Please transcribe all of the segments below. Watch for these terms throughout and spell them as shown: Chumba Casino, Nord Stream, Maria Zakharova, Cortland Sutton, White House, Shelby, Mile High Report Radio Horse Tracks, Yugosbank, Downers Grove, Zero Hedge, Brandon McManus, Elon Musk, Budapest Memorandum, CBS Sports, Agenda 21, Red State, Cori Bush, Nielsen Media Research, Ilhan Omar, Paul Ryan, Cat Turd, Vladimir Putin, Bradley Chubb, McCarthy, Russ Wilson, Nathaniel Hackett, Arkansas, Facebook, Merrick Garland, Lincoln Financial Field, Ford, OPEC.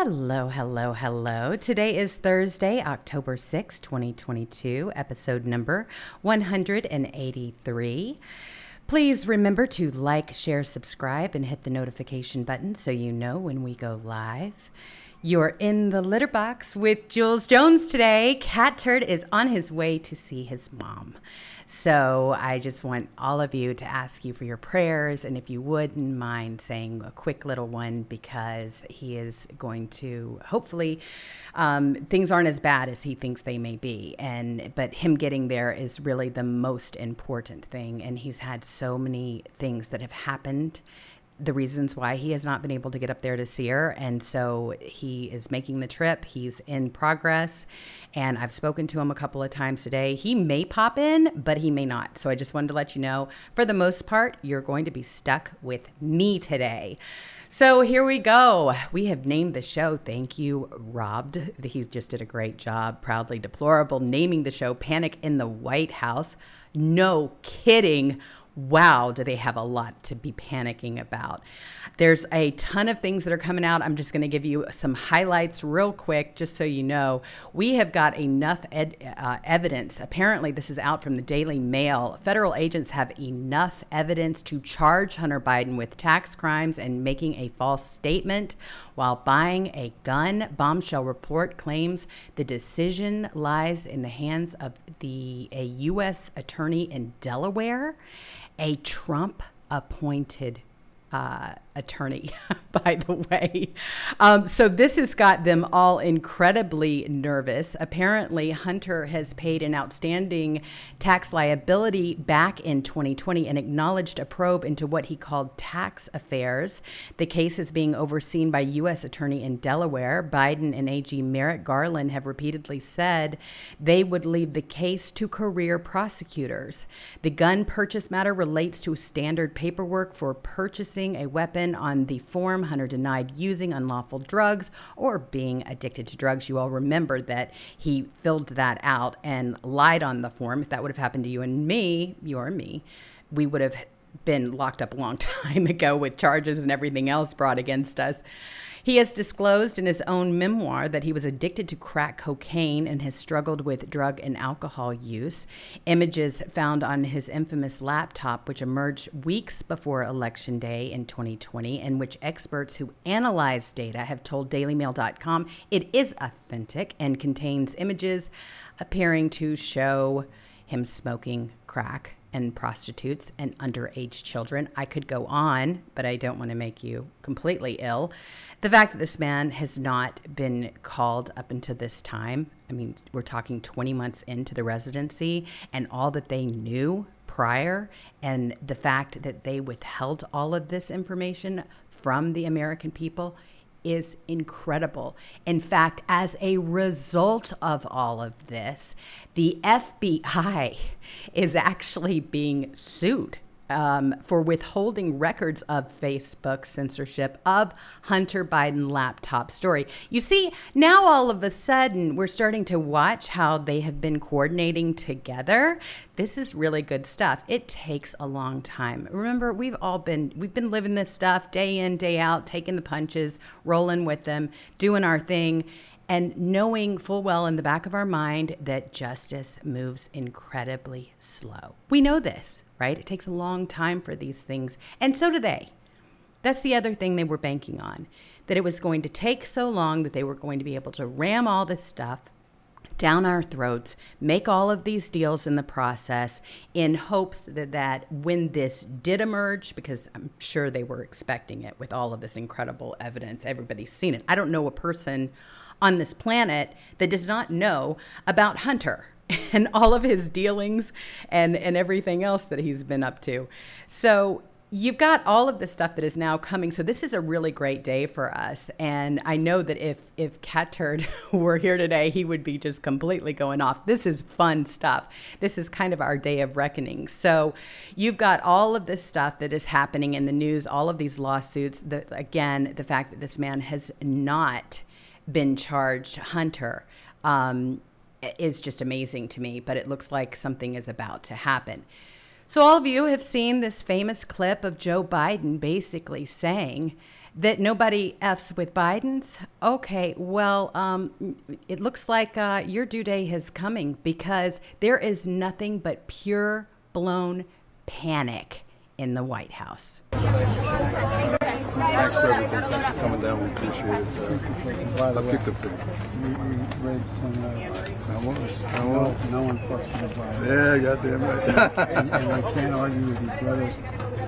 Hello, hello, hello. Today is Thursday, October 6, 2022, episode number 183. Please remember to like, share, subscribe, and hit the notification button so you know when we go live. You're in the litter box with Jules Jones today. Cat Turd is on his way to see his mom. So I just want all of you to ask you for your prayers. And if you wouldn't mind saying a quick little one, because he is going to, hopefully, things aren't as bad as he thinks they may be. But him getting there is really the most important thing. And he's had so many things that have happened, the reasons why he has not been able to get up there to see her. And so he is making the trip. He's in progress. And I've spoken to him a couple of times today. He may pop in, but he may not. So I just wanted to let you know, for the most part, you're going to be stuck with me today. So here we go. We have named the show. Thank you, Robbed. He just did a great job. Proudly Deplorable. Naming the show Panic in the White House. No kidding. Wow, do they have a lot to be panicking about. There's a ton of things that are coming out. I'm just going to give you some highlights real quick, just so you know. We have got enough evidence. Apparently, this is out from the Daily Mail. Federal agents have enough evidence to charge Hunter Biden with tax crimes and making a false statement while buying a gun. Bombshell report claims the decision lies in the hands of a U.S. attorney in Delaware. A Trump-appointed attorney, by the way. So this has got them all incredibly nervous. Apparently, Hunter has paid an outstanding tax liability back in 2020 and acknowledged a probe into what he called tax affairs. The case is being overseen by U.S. attorney in Delaware. Biden and AG Merrick Garland have repeatedly said they would leave the case to career prosecutors. The gun purchase matter relates to standard paperwork for purchasing a weapon on the form Hunter denied using unlawful drugs or being addicted to drugs. You all remember that he filled that out and lied on the form. If that would have happened to you and me, we would have been locked up a long time ago with charges and everything else brought against us. He has disclosed in his own memoir that he was addicted to crack cocaine and has struggled with drug and alcohol use. Images found on his infamous laptop, which emerged weeks before Election Day in 2020, and which experts who analyze data have told DailyMail.com it is authentic and contains images appearing to show him smoking crack and prostitutes and underage children. I could go on, but I don't want to make you completely ill. The fact that this man has not been called up until this time, I mean, we're talking 20 months into the residency and all that they knew prior, and the fact that they withheld all of this information from the American people is incredible. In fact, as a result of all of this, the FBI is actually being sued for withholding records of Facebook censorship of Hunter Biden laptop story. You see, now all of a sudden, we're starting to watch how they have been coordinating together. This is really good stuff. It takes a long time. Remember, we've been living this stuff day in, day out, taking the punches, rolling with them, doing our thing, and knowing full well in the back of our mind that justice moves incredibly slow. We know this, right? It takes a long time for these things. And so do they. That's the other thing they were banking on, that it was going to take so long that they were going to be able to ram all this stuff down our throats, make all of these deals in the process in hopes that when this did emerge, because I'm sure they were expecting it with all of this incredible evidence, everybody's seen it. I don't know a person on this planet that does not know about Hunter and all of his dealings and everything else that he's been up to. So you've got all of this stuff that is now coming. So this is a really great day for us. And I know that if Cat Turd were here today, he would be just completely going off. This is fun stuff. This is kind of our day of reckoning. So you've got all of this stuff that is happening in the news, all of these lawsuits. Again, the fact that this man has not been charged, Hunter, is just amazing to me. But it looks like something is about to happen. So all of you have seen this famous clip of Joe Biden basically saying that nobody Fs with Biden's? Okay, well, it looks like your due day is coming, because there is nothing but pure blown panic in the White House. Thanks for everything. Coming down, we appreciate it. I picked up for you. We raised $10. I was. No one fucks with Biden. Yeah, goddamn right. And we can't argue with your brothers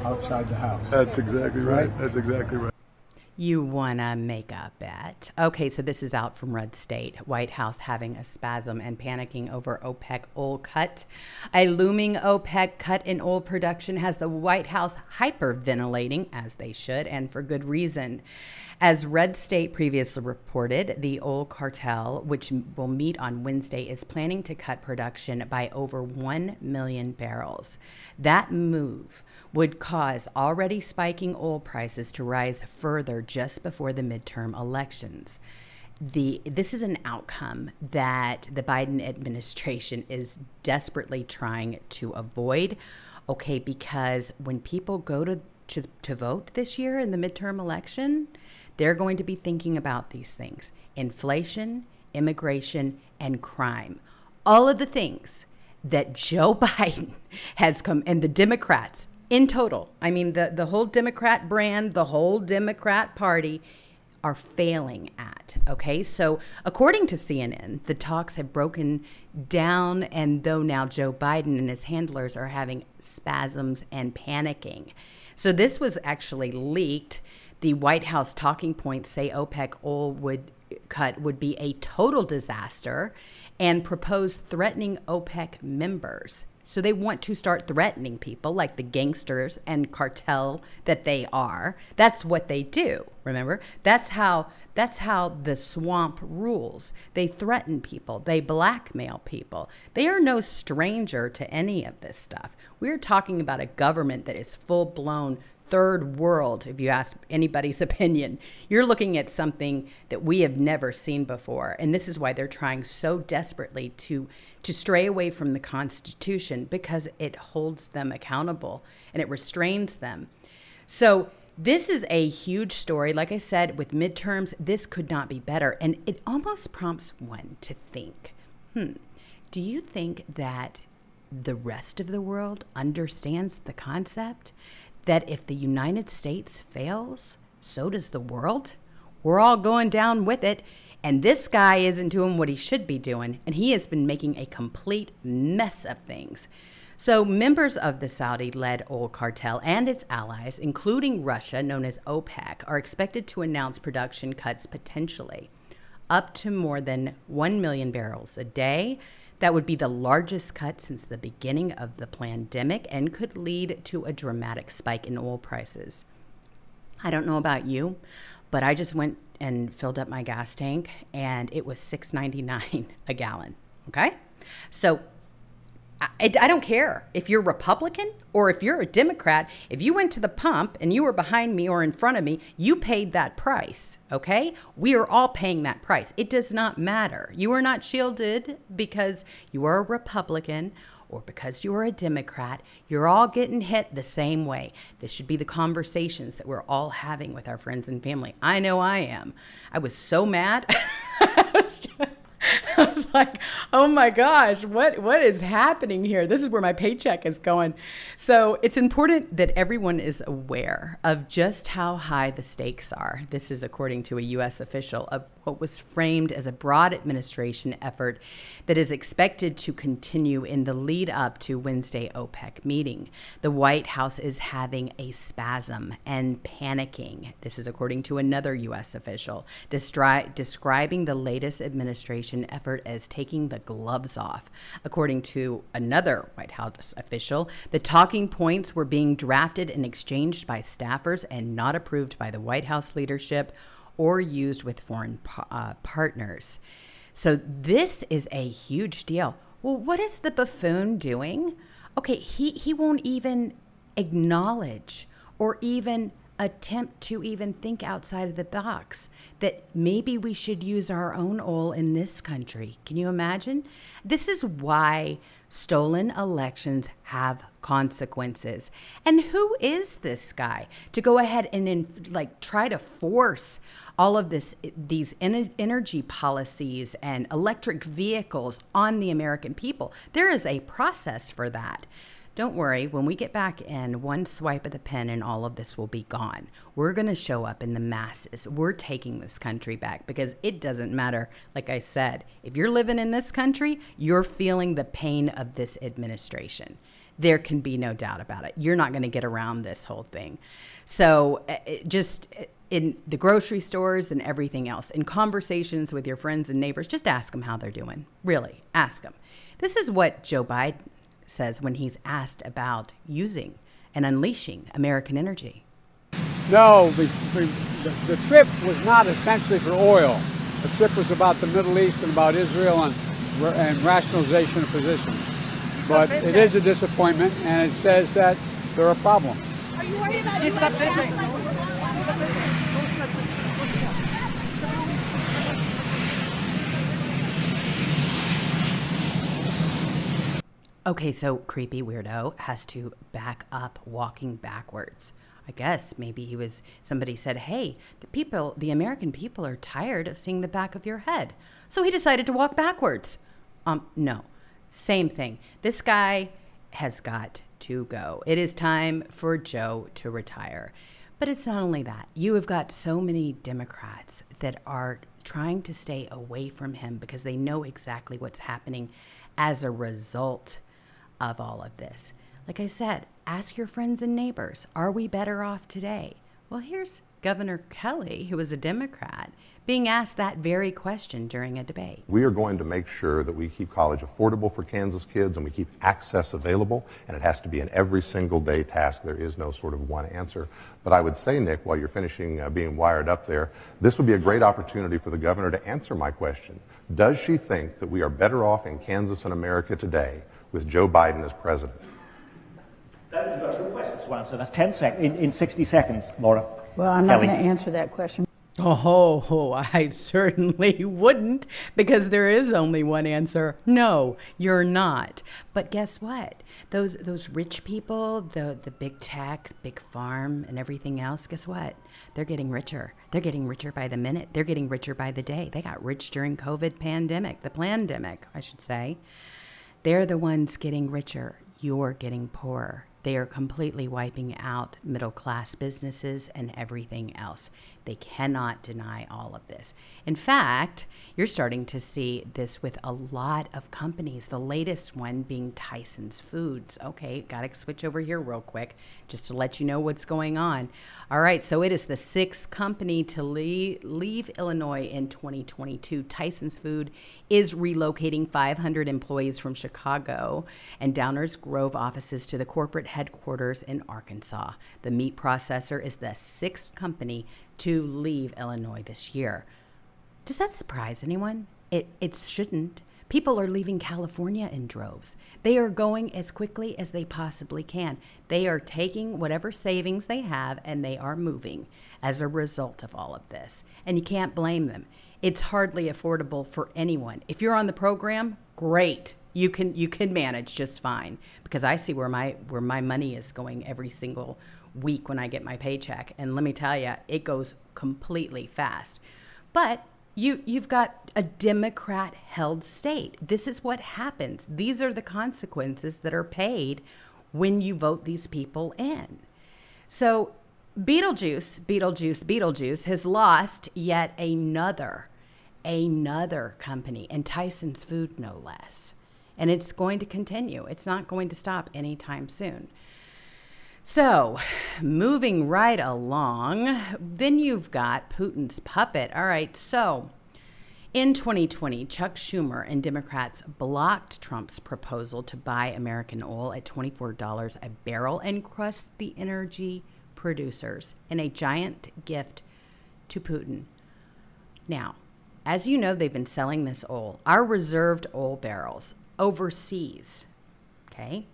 outside the house. That's exactly right. That's exactly right. You wanna make a bet. Okay, so this is out from Red State. White House having a spasm and panicking over OPEC oil cut. A looming OPEC cut in oil production has the White House hyperventilating, as they should, and for good reason. As Red State previously reported, the oil cartel, which will meet on Wednesday, is planning to cut production by over 1 million barrels. That move would cause already spiking oil prices to rise further just before the midterm elections. This is an outcome that the Biden administration is desperately trying to avoid, okay, because when people go to vote this year in the midterm election, they're going to be thinking about these things: inflation, immigration, and crime. All of the things that Joe Biden has come, and the Democrats in total, I mean, the whole Democrat brand, the whole Democrat party are failing at, okay? So according to CNN, the talks have broken down, and though now Joe Biden and his handlers are having spasms and panicking. So this was actually leaked. The White House talking points say OPEC oil cut would be a total disaster and propose threatening OPEC members. So they want to start threatening people like the gangsters and cartel that they are. That's what they do, remember? That's how the swamp rules. They threaten people. They blackmail people. They are no stranger to any of this stuff. We're talking about a government that is full-blown third world, if you ask anybody's opinion. You're looking at something that we have never seen before. And this is why they're trying so desperately to stray away from the Constitution, because it holds them accountable and it restrains them. So this is a huge story. Like I said, with midterms, this could not be better. And it almost prompts one to think, do you think that the rest of the world understands the concept that if the United States fails, so does the world? We're all going down with it, and this guy isn't doing what he should be doing, and he has been making a complete mess of things. So members of the Saudi-led oil cartel and its allies, including Russia, known as OPEC, are expected to announce production cuts potentially up to more than 1 million barrels a day. That would be the largest cut since the beginning of the pandemic and could lead to a dramatic spike in oil prices. I don't know about you, but I just went and filled up my gas tank, and it was $6.99 a gallon, okay? So I don't care if you're Republican or if you're a Democrat. If you went to the pump and you were behind me or in front of me, you paid that price, okay? We are all paying that price. It does not matter. You are not shielded because you are a Republican or because you are a Democrat. You're all getting hit the same way. This should be the conversations that we're all having with our friends and family. I know I am. I was so mad. I was like, oh my gosh, what is happening here? This is where my paycheck is going. So it's important that everyone is aware of just how high the stakes are. This is according to a U.S. official of what was framed as a broad administration effort that is expected to continue in the lead up to Wednesday OPEC meeting. The White House is having a spasm and panicking. This is according to another U.S. official describing the latest administration effort as taking the gloves off. According to another White House official, the talking points were being drafted and exchanged by staffers and not approved by the White House leadership or used with foreign partners. So this is a huge deal. Well, what is the buffoon doing? Okay, he won't even acknowledge or even attempt to even think outside of the box that maybe we should use our own oil in this country. Can you imagine? This is why stolen elections have consequences. And who is this guy to go ahead and try to force all of these energy policies and electric vehicles on the American people? There is a process for that. Don't worry, when we get back in, one swipe of the pen and all of this will be gone. We're going to show up in the masses. We're taking this country back because it doesn't matter. Like I said, if you're living in this country, you're feeling the pain of this administration. There can be no doubt about it. You're not going to get around this whole thing. So just in the grocery stores and everything else, in conversations with your friends and neighbors, just ask them how they're doing. Really, ask them. This is what Joe Biden says when he's asked about using and unleashing American energy. No, the trip was not essentially for oil. The trip was about the Middle East and about Israel and rationalization of positions. But it is a disappointment, and it says that there are problems. Are you worried about it? Okay, so creepy weirdo has to back up walking backwards. I guess maybe somebody said, hey, the American people are tired of seeing the back of your head. So he decided to walk backwards. No, same thing. This guy has got to go. It is time for Joe to retire. But it's not only that. You have got so many Democrats that are trying to stay away from him because they know exactly what's happening as a result of all of this. Like I said, ask your friends and neighbors, are we better off today? Well, here's Governor Kelly, who is a Democrat, being asked that very question during a debate. We are going to make sure that we keep college affordable for Kansas kids and we keep access available, and it has to be an every single day task. There is no sort of one answer. But I would say, Nick, while you're finishing being wired up there, this would be a great opportunity for the governor to answer my question. Does she think that we are better off in Kansas and America today with Joe Biden as president? That is your question, Swan. So that's 10 seconds, in 60 seconds, Laura. Well, I'm not going to answer that question. Oh, I certainly wouldn't, because there is only one answer. No, you're not. But guess what? Those rich people, the big tech, big pharma, and everything else, guess what? They're getting richer. They're getting richer by the minute. They're getting richer by the day. They got rich during COVID pandemic, the plandemic, I should say. They're the ones getting richer. You're getting poorer. They are completely wiping out middle-class businesses and everything else. They cannot deny all of this. In fact, you're starting to see this with a lot of companies, the latest one being Tyson Foods. Okay, got to switch over here real quick just to let you know what's going on. All right, so it is the sixth company to leave Illinois in 2022. Tyson Foods is relocating 500 employees from Chicago and Downers Grove offices to the corporate headquarters in Arkansas. The meat processor is the sixth company to leave Illinois this year. Does that surprise anyone? It shouldn't. People are leaving California in droves. They are going as quickly as they possibly can. They are taking whatever savings they have and they are moving as a result of all of this. And you can't blame them. It's hardly affordable for anyone. If you're on the program, great. You can manage just fine, because I see where my money is going every single week when I get my paycheck, and let me tell you, it goes completely fast. But you've got a Democrat-held state. This is what happens. These are the consequences that are paid when you vote these people in. So Beetlejuice has lost yet another company, and Tyson Foods no less. And it's going to continue. It's not going to stop anytime soon. So, moving right along, then you've got Putin's puppet. All right, so in 2020, Chuck Schumer and Democrats blocked Trump's proposal to buy American oil at $24 a barrel and crushed the energy producers in a giant gift to Putin. Now, as you know, they've been selling this oil, our reserved oil barrels, overseas, okay?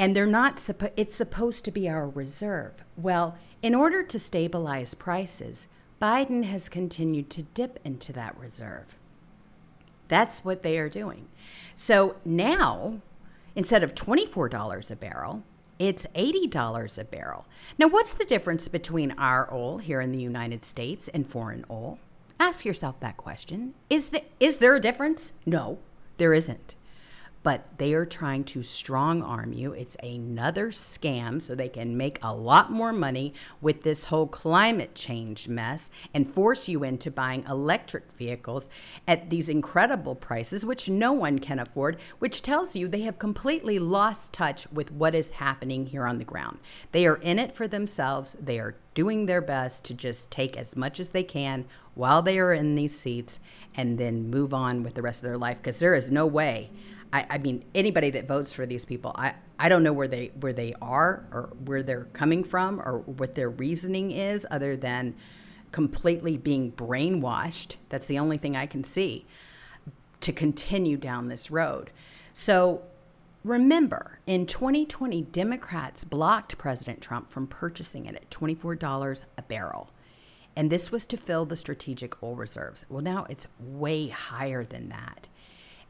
and they're not. It's supposed to be our reserve. Well, in order to stabilize prices, Biden has continued to dip into that reserve. That's what they are doing. So now, instead of $24 a barrel, it's $80 a barrel. Now, what's the difference between our oil here in the United States and foreign oil? Ask yourself that question. Is there a difference? No, there isn't. But they are trying to strong arm you. It's another scam so they can make a lot more money with this whole climate change mess and force you into buying electric vehicles at these incredible prices, which no one can afford, which tells you they have completely lost touch with what is happening here on the ground. They are in it for themselves. They are doing their best to just take as much as they can while they are in these seats and then move on with the rest of their life, because there is no way. I mean, anybody that votes for these people, I don't know where they are or where they're coming from or what their reasoning is other than completely being brainwashed. That's the only thing I can see to continue down this road. So remember, in 2020, Democrats blocked President Trump from purchasing it at $24 a barrel. And this was to fill the strategic oil reserves. Well, now it's way higher than that.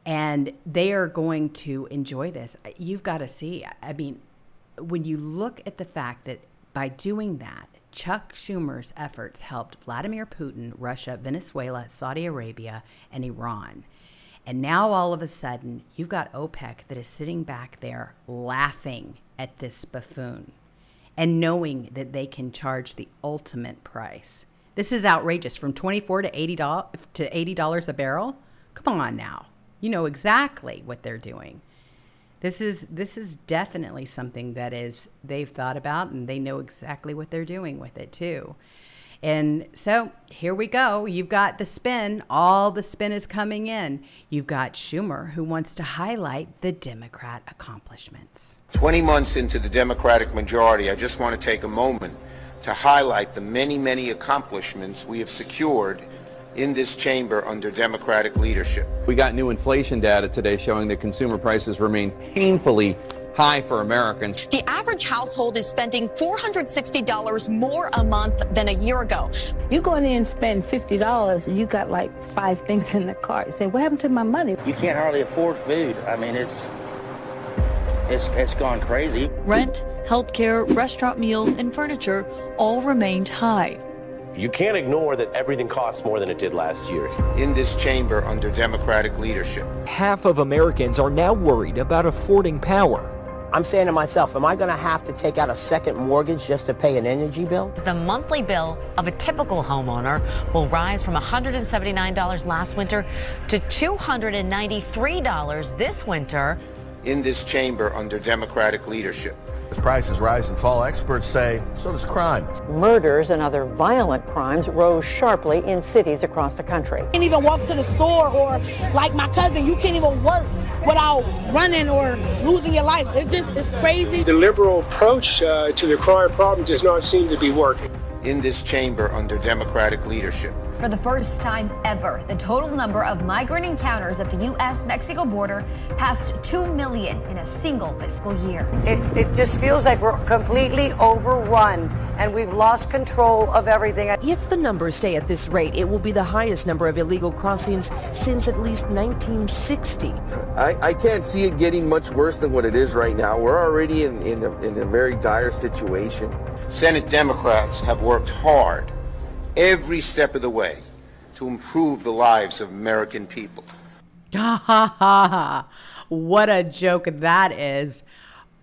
And they are going to enjoy this. You've got to see. I mean, when you look at the fact that by doing that, Chuck Schumer's efforts helped Vladimir Putin, Russia, Venezuela, Saudi Arabia, and Iran. And now all of a sudden, you've got OPEC that is sitting back there laughing at this buffoon and knowing that they can charge the ultimate price. This is outrageous. From $24 to $80 a barrel? Come on now. You know exactly what they're doing. This is definitely something that is they've thought about, and they know exactly what they're doing with it too. And so here we go. You've got the spin. All the spin is coming in. You've got Schumer, who wants to highlight the Democrat accomplishments. 20 months into the Democratic majority, I just want to take a moment to highlight the many, many accomplishments we have secured in this chamber under Democratic leadership. We got new inflation data today showing that consumer prices remain painfully high for Americans. The average household is spending $460 more a month than a year ago. You go in and spend $50 and you got like 5 things in the cart. You say, what happened to my money? You can't hardly afford food. I mean, it's gone crazy. Rent, healthcare, restaurant meals, and furniture all remained high. You can't ignore that everything costs more than it did last year. In this chamber under Democratic leadership, half of Americans are now worried about affording power. I'm saying to myself, am I going to have to take out a second mortgage just to pay an energy bill? The monthly bill of a typical homeowner will rise from $179 last winter to $293 this winter. In this chamber under Democratic leadership. As prices rise and fall, experts say, so does crime. Murders and other violent crimes rose sharply in cities across the country. You can't even walk to the store, or like my cousin, you can't even work without running or losing your life. It's crazy. The liberal approach to the crime problem does not seem to be working. In this chamber under Democratic leadership. For the first time ever, the total number of migrant encounters at the U.S.-Mexico border passed 2 million in a single fiscal year. It just feels like we're completely overrun and we've lost control of everything. If the numbers stay at this rate, it will be the highest number of illegal crossings since at least 1960. I can't see it getting much worse than what it is right now. We're already in a very dire situation. Senate Democrats have worked hard every step of the way to improve the lives of American people. Ha ha ha. What a joke that is.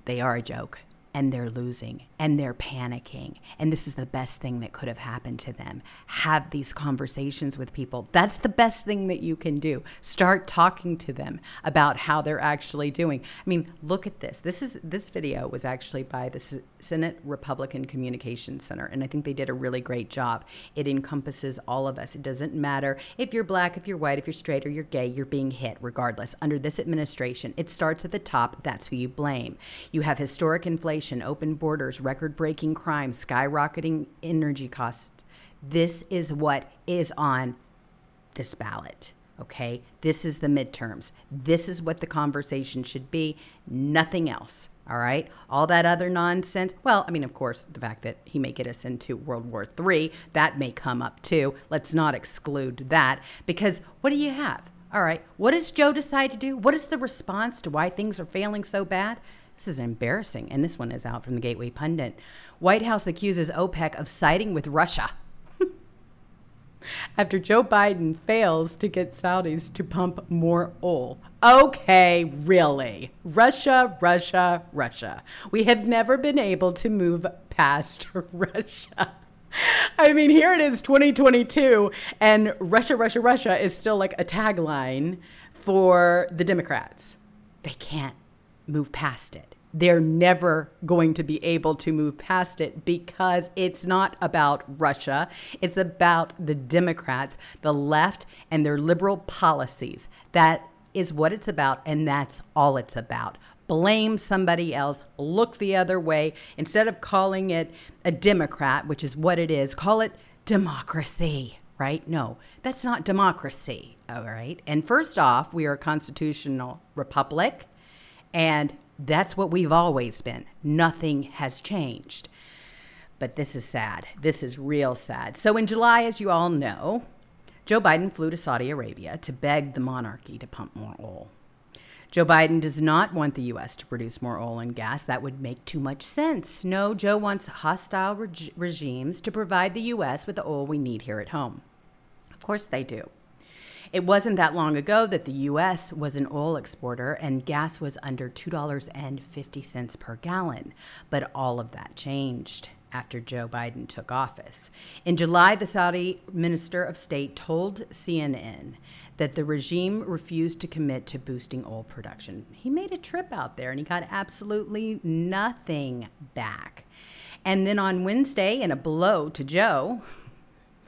They are a joke, and they're losing, and they're panicking, and this is the best thing that could have happened to them. Have these conversations with people. That's the best thing that you can do. Start talking to them about how they're actually doing. I mean, look at this. This video was actually by the Senate Republican Communications Center, and I think they did a really great job. It encompasses all of us. It doesn't matter if you're black, if you're white, if you're straight, or you're gay, you're being hit regardless. Under this administration, it starts at the top. That's who you blame. You have historic inflation, open borders, record-breaking crime, skyrocketing energy costs. This is what is on this ballot, okay? This is the midterms. This is what the conversation should be, nothing else, All right. All that other nonsense. Well, I mean, of course, the fact that he may get us into World War III, that may come up too. Let's not exclude that, because what do you have? All right. What does Joe decide to do? What is the response to why things are failing so bad? This is embarrassing. And this one is out from the Gateway Pundit. White House accuses OPEC of siding with Russia. After Joe Biden fails to get Saudis to pump more oil. Okay, really? Russia. We have never been able to move past Russia. I mean, here it is, 2022, and Russia is still like a tagline for the Democrats. They can't move past it. They're never going to be able to move past it because it's not about Russia. It's about the Democrats, the left, and their liberal policies. That is what it's about, and that's all it's about. Blame somebody else. Look the other way. Instead of calling it a Democrat, which is what it is, call it democracy, right? No, that's not democracy, all right? And first off, we are a constitutional republic, and that's what we've always been. Nothing has changed. But this is sad. This is real sad. So in July, as you all know, Joe Biden flew to Saudi Arabia to beg the monarchy to pump more oil. Joe Biden does not want the U.S. to produce more oil and gas. That would make too much sense. No, Joe wants hostile regimes to provide the U.S. with the oil we need here at home. Of course they do. It wasn't that long ago that the U.S. was an oil exporter and gas was under $2.50 per gallon. But all of that changed after Joe Biden took office. In July, the Saudi Minister of State told CNN that the regime refused to commit to boosting oil production. He made a trip out there and he got absolutely nothing back. And then on Wednesday, in a blow to Joe,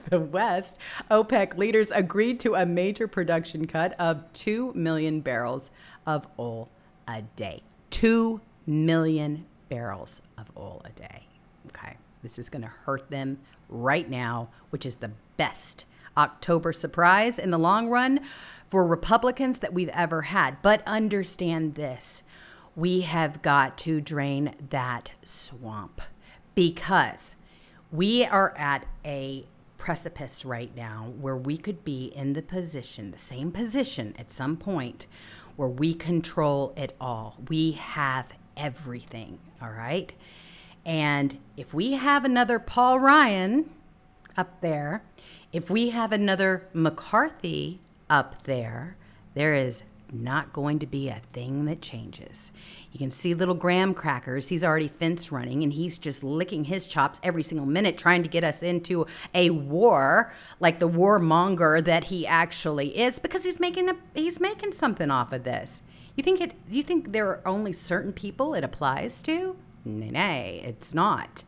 the West, OPEC leaders agreed to a major production cut of 2 million barrels of oil a day. 2 million barrels of oil a day. Okay, this is going to hurt them right now, which is the best October surprise in the long run for Republicans that we've ever had. But understand this, we have got to drain that swamp because we are at a precipice right now where we could be in the position, the same position at some point where we control it all. We have everything, all right? And if we have another Paul Ryan up there, if we have another McCarthy up there, there is not going to be a thing that changes. You can see little Graham crackers. He's already fence running, and he's just licking his chops every single minute trying to get us into a war like the warmonger that he actually is, because he's making something off of this. You think there are only certain people it applies to? Nay, it's not.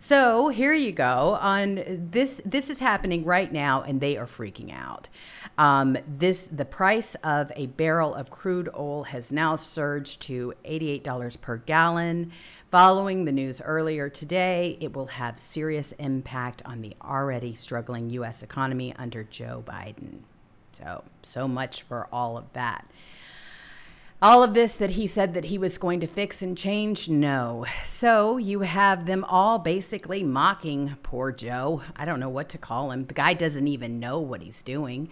So here you go. On this is happening right now, and they are freaking out. The price of a barrel of crude oil has now surged to $88 per gallon. Following the news earlier today, it will have serious impact on the already struggling U.S. economy under Joe Biden. So much for all of that. All of this that he said that he was going to fix and change, no. So you have them all basically mocking poor Joe. I don't know what to call him. The guy doesn't even know what he's doing.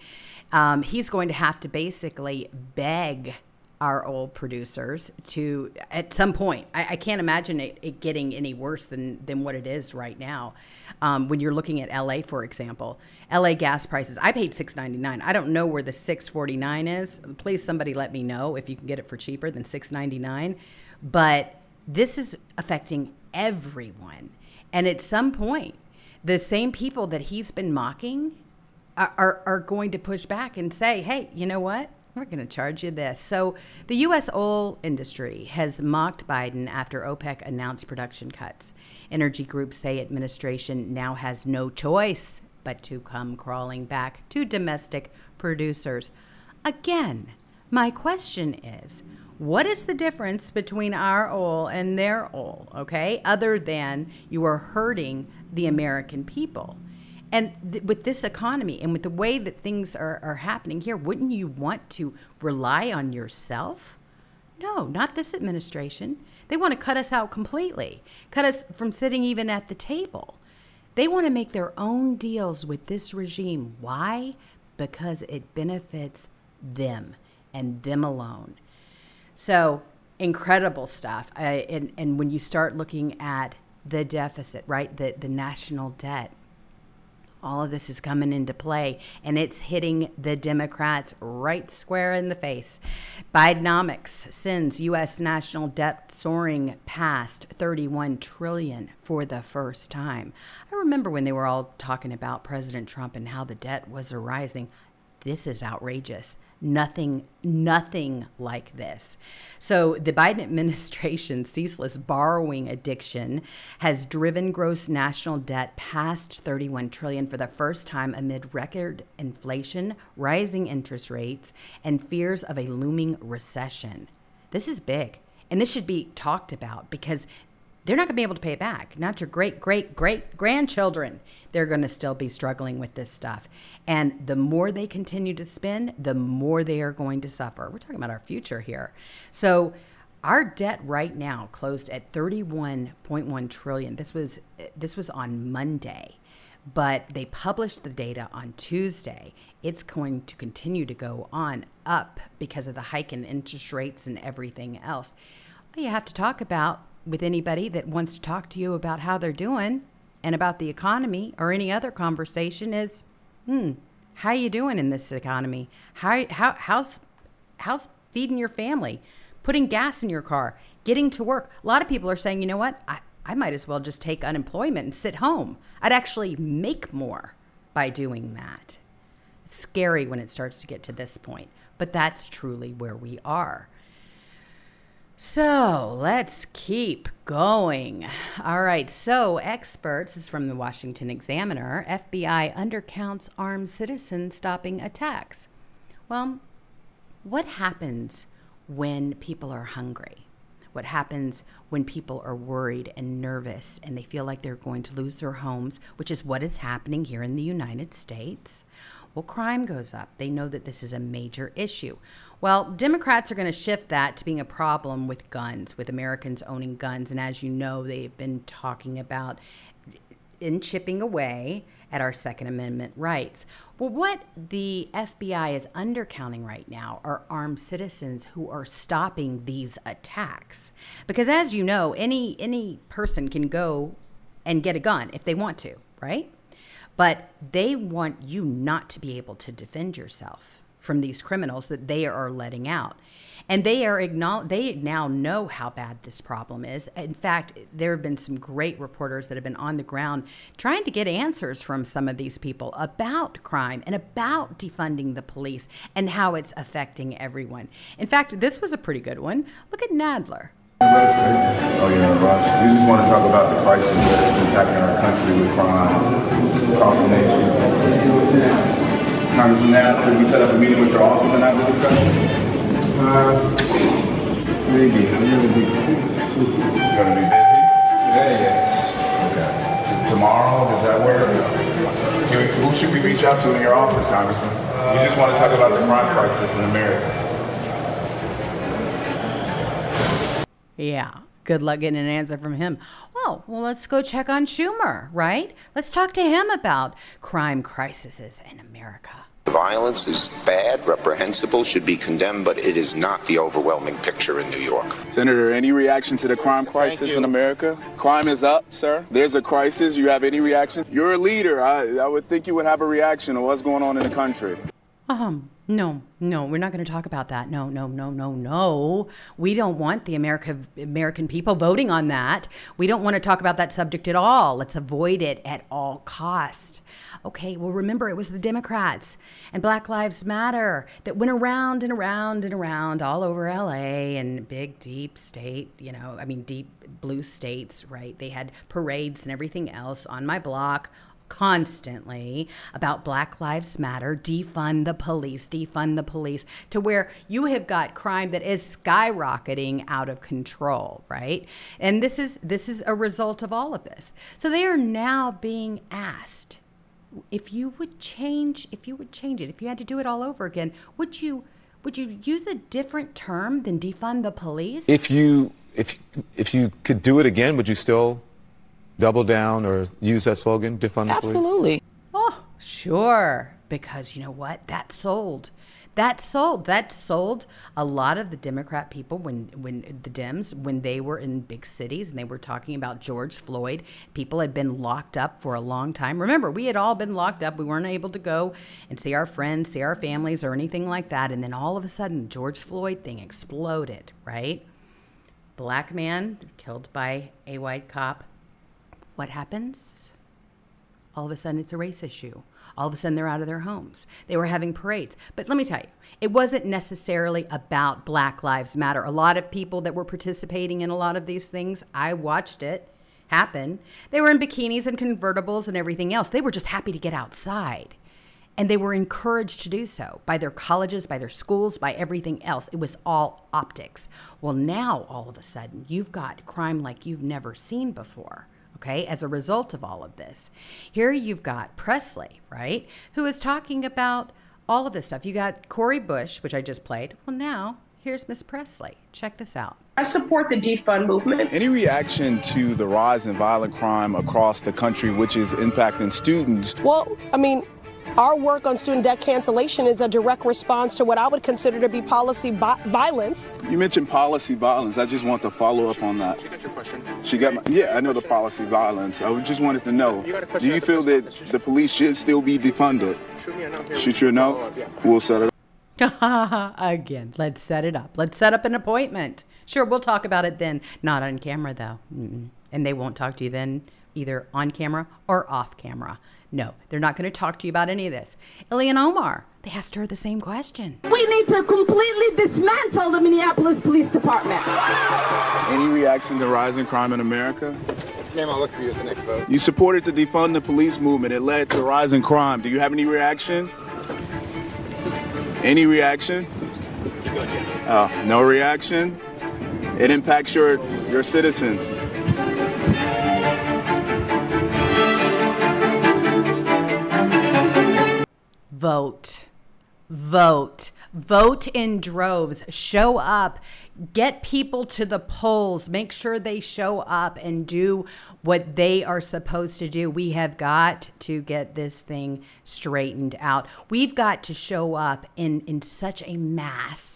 He's going to have to basically beg our oil producers to, at some point, I can't imagine it getting any worse than what it is right now. When you're looking at LA, for example, LA gas prices, I paid $6.99. I don't know where the $6.49 is. Please, somebody let me know if you can get it for cheaper than $6.99. But this is affecting everyone. And at some point, the same people that he's been mocking are going to push back and say, hey, you know what? We're going to charge you this. So the U.S. oil industry has mocked Biden after OPEC announced production cuts. Energy groups say administration now has no choice but to come crawling back to domestic producers. Again, my question is, what is the difference between our oil and their oil, okay, other than you are hurting the American people? And with this economy and with the way that things are happening here, wouldn't you want to rely on yourself? No, not this administration. They want to cut us out completely, cut us from sitting even at the table. They want to make their own deals with this regime. Why? Because it benefits them and them alone. So incredible stuff. And when you start looking at the deficit, right, the national debt, all of this is coming into play, and it's hitting the Democrats right square in the face. Bidenomics sends U.S. national debt soaring past $31 trillion for the first time. I remember when they were all talking about President Trump and how the debt was rising. This is outrageous. Nothing like this. So the Biden administration's ceaseless borrowing addiction has driven gross national debt past $31 trillion for the first time amid record inflation, rising interest rates, and fears of a looming recession. This is big, and this should be talked about because they're not going to be able to pay it back. Not your great-great-great-grandchildren. They're going to still be struggling with this stuff. And the more they continue to spend, the more they are going to suffer. We're talking about our future here. So our debt right now closed at $31.1 trillion. This was on Monday, but they published the data on Tuesday. It's going to continue to go on up because of the hike in interest rates and everything else. Well, you have to talk about with anybody that wants to talk to you about how they're doing and about the economy or any other conversation is, how are you doing in this economy? How's feeding your family, putting gas in your car, getting to work? A lot of people are saying, you know what? I might as well just take unemployment and sit home. I'd actually make more by doing that. It's scary when it starts to get to this point, but that's truly where we are. So let's keep going. All right. So experts, this is from the Washington Examiner, FBI undercounts armed citizens stopping attacks. Well, what happens when people are hungry? What happens when people are worried and nervous and they feel like they're going to lose their homes, which is what is happening here in the United States? Well, crime goes up. They know that this is a major issue. Well, Democrats are going to shift that to being a problem with guns, with Americans owning guns. And as you know, they've been talking about in chipping away at our Second Amendment rights. Well, what the FBI is undercounting right now are armed citizens who are stopping these attacks. Because as you know, any person can go and get a gun if they want to, right? But they want you not to be able to defend yourself from these criminals that they are letting out. And they now know how bad this problem is. In fact, there have been some great reporters that have been on the ground trying to get answers from some of these people about crime and about defunding the police and how it's affecting everyone. In fact, this was a pretty good one. Look at Nadler. We just want to talk about the crisis that is impacting our country with crime across the nation. Congressman Nadler, could we set up a meeting with your office and have a discussion? Maybe. You're going to be busy? Today, yes. Okay. Tomorrow, does that work? Who should we reach out to in your office, Congressman? We just want to talk about the crime crisis in America. Yeah, good luck getting an answer from him. Oh, well, let's go check on Schumer, right? Let's talk to him about crime crises in America. Violence is bad, reprehensible, should be condemned, but it is not the overwhelming picture in New York. Senator, any reaction to the crime crisis in America? Crime is up, sir. There's a crisis. You have any reaction? You're a leader. I would think you would have a reaction to what's going on in the country. No, we're not going to talk about that. No. We don't want the American people voting on that. We don't want to talk about that subject at all. Let's avoid it at all cost. Okay, well, remember, it was the Democrats and Black Lives Matter that went around and around and around all over LA and big, deep state, deep blue states, right? They had parades and everything else on my block, constantly about Black Lives Matter, defund the police, to where you have got crime that is skyrocketing out of control, right? And this is a result of all of this. So they are now being asked, if you would change it, if you had to do it all over again, would you Would you use a different term than defund the police? If you could do it again, would you still double down or use that slogan, defund the police? Absolutely. Oh, sure. Because you know what? That sold. That sold a lot of the Democrat people when the Dems, when they were in big cities and they were talking about George Floyd. People had been locked up for a long time. Remember, we had all been locked up. We weren't able to go and see our friends, see our families or anything like that. And then all of a sudden, the George Floyd thing exploded, right? Black man killed by a white cop. What happens? All of a sudden, it's a race issue. All of a sudden, they're out of their homes. They were having parades. But let me tell you, it wasn't necessarily about Black Lives Matter. A lot of people that were participating in a lot of these things, I watched it happen. They were in bikinis and convertibles and everything else. They were just happy to get outside. And they were encouraged to do so by their colleges, by their schools, by everything else. It was all optics. Well, now, all of a sudden, you've got crime like you've never seen before. Okay, as a result of all of this, here you've got Presley, right, who is talking about all of this stuff. You got Cori Bush, which I just played. Well, now here's Miss Presley. Check this out. I support the defund movement. Any reaction to the rise in violent crime across the country, which is impacting students? Well, I mean, our work on student debt cancellation is a direct response to what I would consider to be policy violence. You mentioned policy violence. I just want to follow up on that. She got my, yeah, I know the policy violence. I just wanted to know, do you feel that the police should still be defunded? Should you know? We'll set it up. Again, let's set it up. Let's set up an appointment. Sure, we'll talk about it then. Not on camera, though. Mm-mm. And they won't talk to you then, either on camera or off camera. No, they're not going to talk to you about any of this. Ilhan Omar, they asked her the same question. We need to completely dismantle the Minneapolis Police Department. Any reaction to rising crime in America? Ma'am, I'll look for you at the next vote. You supported the defund the police movement. It led to rising crime. Do you have any reaction? Any reaction? No reaction? It impacts your citizens. Vote in droves, show up, get people to the polls, make sure they show up and do what they are supposed to do. We have got to get this thing straightened out. We've got to show up in such a mass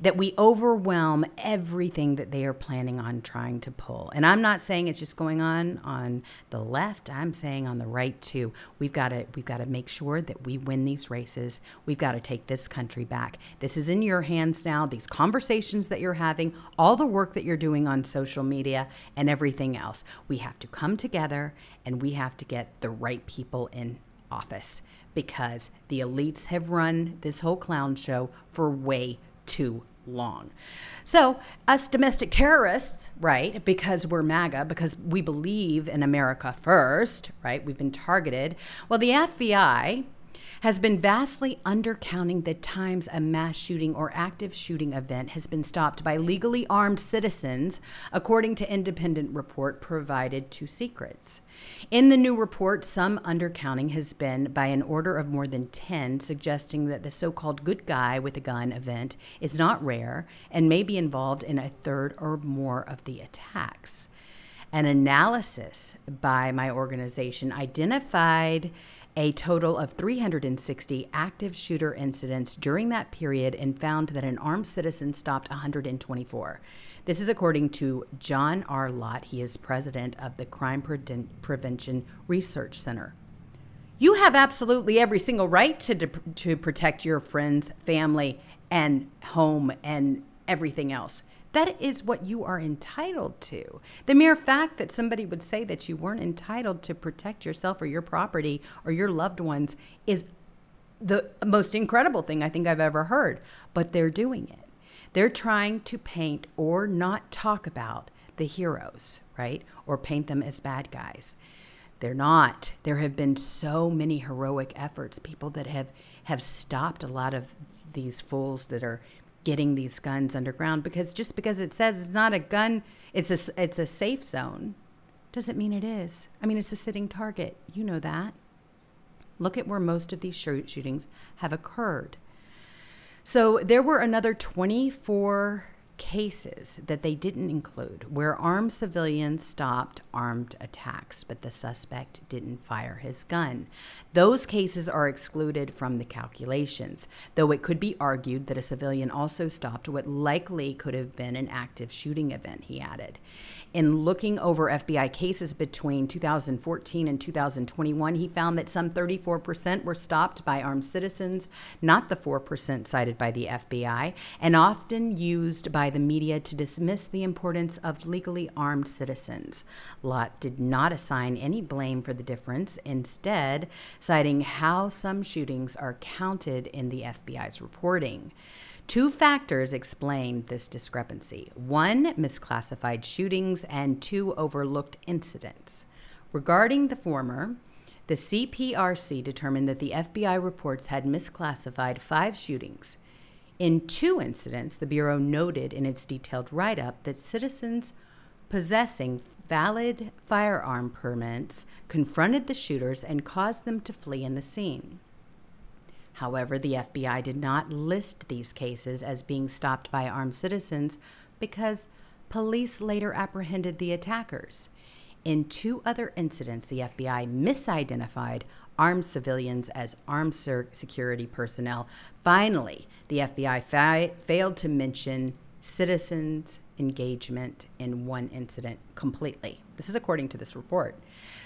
that we overwhelm everything that they are planning on trying to pull. And I'm not saying it's just going on the left. I'm saying on the right, too. We've got to make sure that we win these races. We've got to take this country back. This is in your hands now. These conversations that you're having, all the work that you're doing on social media and everything else. We have to come together and we have to get the right people in office because the elites have run this whole clown show for way too long. So us domestic terrorists, right, because we're MAGA, because we believe in America first, right, we've been targeted. Well, the FBI has been vastly undercounting the times a mass shooting or active shooting event has been stopped by legally armed citizens, according to independent report provided to Secrets. In the new report, some undercounting has been by an order of more than 10, suggesting that the so-called good guy with a gun event is not rare and may be involved in a third or more of the attacks. An analysis by my organization identified a total of 360 active shooter incidents during that period and found that an armed citizen stopped 124. This is according to John R. Lott. He is president of the Crime Prevention Research Center. You have absolutely every single right to protect your friends, family, and home and everything else. That is what you are entitled to. The mere fact that somebody would say that you weren't entitled to protect yourself or your property or your loved ones is the most incredible thing I think I've ever heard. But they're doing it. They're trying to paint or not talk about the heroes, right? Or paint them as bad guys. They're not. There have been so many heroic efforts, people that have stopped a lot of these fools that are getting these guns underground, because just because it says it's not a gun, it's a safe zone, doesn't mean it is. I mean, it's a sitting target. You know that. Look at where most of these shootings have occurred. So there were another 24 cases that they didn't include where armed civilians stopped armed attacks, but the suspect didn't fire his gun. Those cases are excluded from the calculations, though it could be argued that a civilian also stopped what likely could have been an active shooting event, he added. In looking over FBI cases between 2014 and 2021, he found that some 34% were stopped by armed citizens, not the 4% cited by the FBI, and often used by the media to dismiss the importance of legally armed citizens. Lott did not assign any blame for the difference, instead citing how some shootings are counted in the FBI's reporting. Two factors explained this discrepancy: one, misclassified shootings, and two, overlooked incidents. Regarding the former, the CPRC determined that the FBI reports had misclassified 5 shootings. In 2 incidents, the Bureau noted in its detailed write-up that citizens possessing valid firearm permits confronted the shooters and caused them to flee in the scene. However, the FBI did not list these cases as being stopped by armed citizens because police later apprehended the attackers. In 2 other incidents, the FBI misidentified armed civilians as armed security personnel. Finally, the FBI failed to mention citizens' engagement in one incident completely. This is according to this report.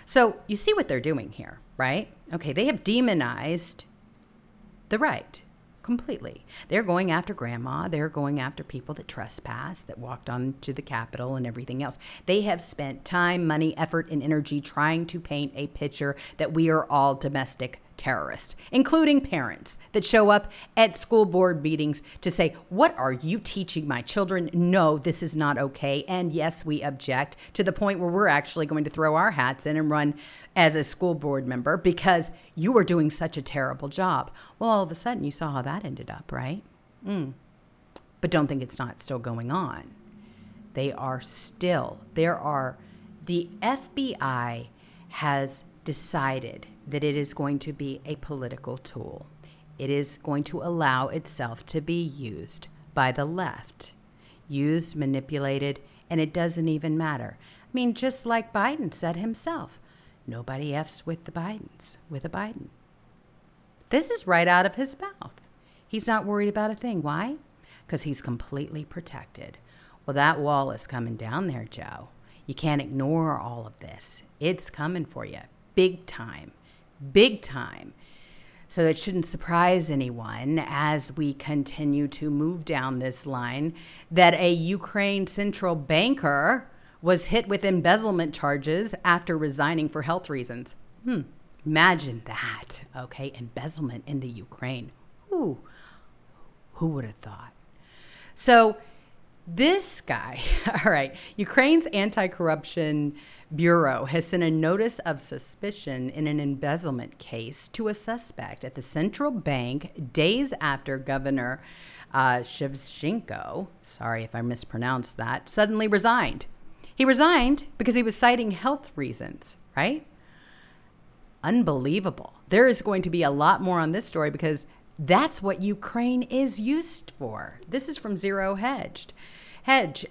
So you see what they're doing here, right? Okay, they have demonized the right completely. They're going after grandma. They're going after people that trespassed, that walked onto the Capitol and everything else. They have spent time, money, effort, and energy trying to paint a picture that we are all domestic terrorists, including parents that show up at school board meetings to say, "What are you teaching my children? No, this is not okay. And yes, we object," to the point where we're actually going to throw our hats in and run as a school board member because you are doing such a terrible job. Well, all of a sudden you saw how that ended up, right? But don't think it's not still going on. They are still, the FBI has decided that it is going to be a political tool. It is going to allow itself to be used by the left, used, manipulated, and it doesn't even matter. I mean, just like Biden said himself, nobody F's with the Bidens, with a Biden. This is right out of his mouth. He's not worried about a thing. Why? Because he's completely protected. Well, that wall is coming down there, Joe. You can't ignore all of this. It's coming for you, big time. Big time. So it shouldn't surprise anyone as we continue to move down this line that a Ukraine central banker was hit with embezzlement charges after resigning for health reasons. Imagine that. Okay, embezzlement in the Ukraine. Ooh, who would have thought? So this guy, all right, Ukraine's anti-corruption Bureau has sent a notice of suspicion in an embezzlement case to a suspect at the central bank days after Governor Shevchenko, sorry if I mispronounced that, suddenly resigned. He resigned because he was citing health reasons, right? Unbelievable. There is going to be a lot more on this story because that's what Ukraine is used for. This is from Zero Hedge,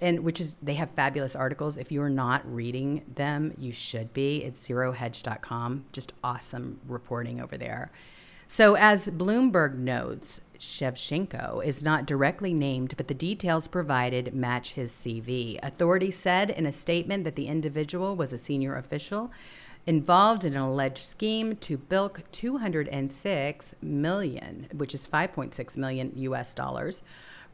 and which is, they have fabulous articles. If you're not reading them, you should be. It's zerohedge.com. Just awesome reporting over there. So as Bloomberg notes, Shevchenko is not directly named, but the details provided match his CV. Authorities said in a statement that the individual was a senior official involved in an alleged scheme to bilk $206 million, which is $5.6 million US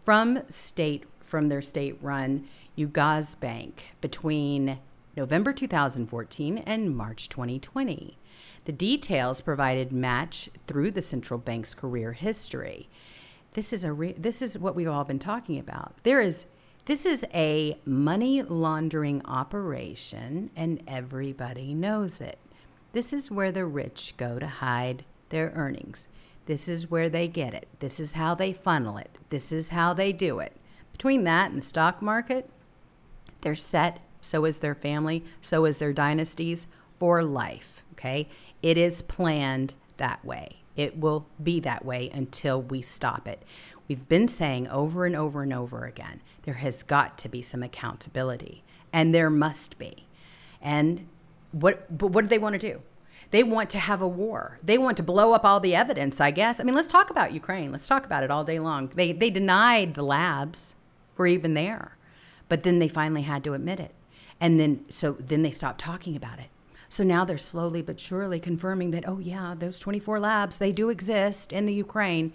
from their state-run Ugaz Bank between November 2014 and March 2020. The details provided match through the central bank's career history. This is what we've all been talking about. This is a money laundering operation, and everybody knows it. This is where the rich go to hide their earnings. This is where they get it. This is how they funnel it. This is how they do it. Between that and the stock market, they're set, so is their family, so is their dynasties, for life, okay? It is planned that way. It will be that way until we stop it. We've been saying over and over and over again, there has got to be some accountability, and there must be. And what do they want to do? They want to have a war. They want to blow up all the evidence, I guess. I mean, let's talk about Ukraine. Let's talk about it all day long. They denied the labs were even there, but then they finally had to admit it. And then, so then they stopped talking about it. So now they're slowly but surely confirming that, oh yeah, those 24 labs, they do exist in the Ukraine.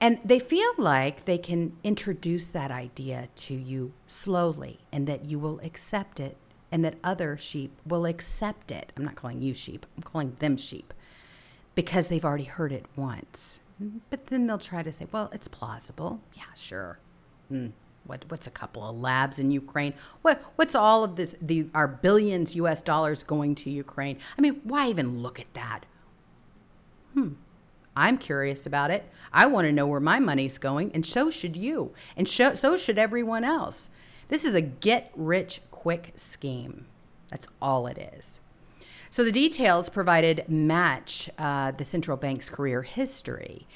And they feel like they can introduce that idea to you slowly and that you will accept it and that other sheep will accept it. I'm not calling you sheep, I'm calling them sheep because they've already heard it once. But then they'll try to say, well, it's plausible. Yeah, sure. What's a couple of labs in Ukraine? What's all of this, our billions US dollars going to Ukraine? I mean, why even look at that? I'm curious about it. I want to know where my money's going, and so should you, and so should everyone else. This is a get-rich-quick scheme. That's all it is. So the details provided match the central bank's career history,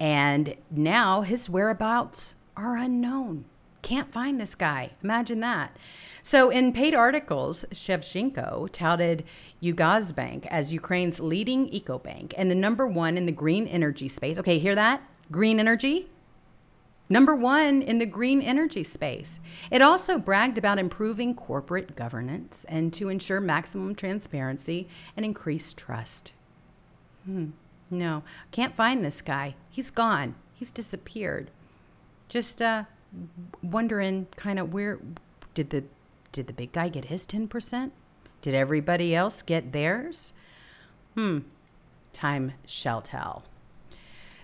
and now his whereabouts are unknown. Can't find this guy. Imagine that. So in paid articles, Shevchenko touted Yugosbank as Ukraine's leading eco-bank and the number one in the green energy space. Okay, hear that? Green energy? Number one in the green energy space. It also bragged about improving corporate governance and to ensure maximum transparency and increased trust. No, can't find this guy. He's gone. He's disappeared. Just wondering kind of where did the big guy get his 10%? Did everybody else get theirs? Time shall tell.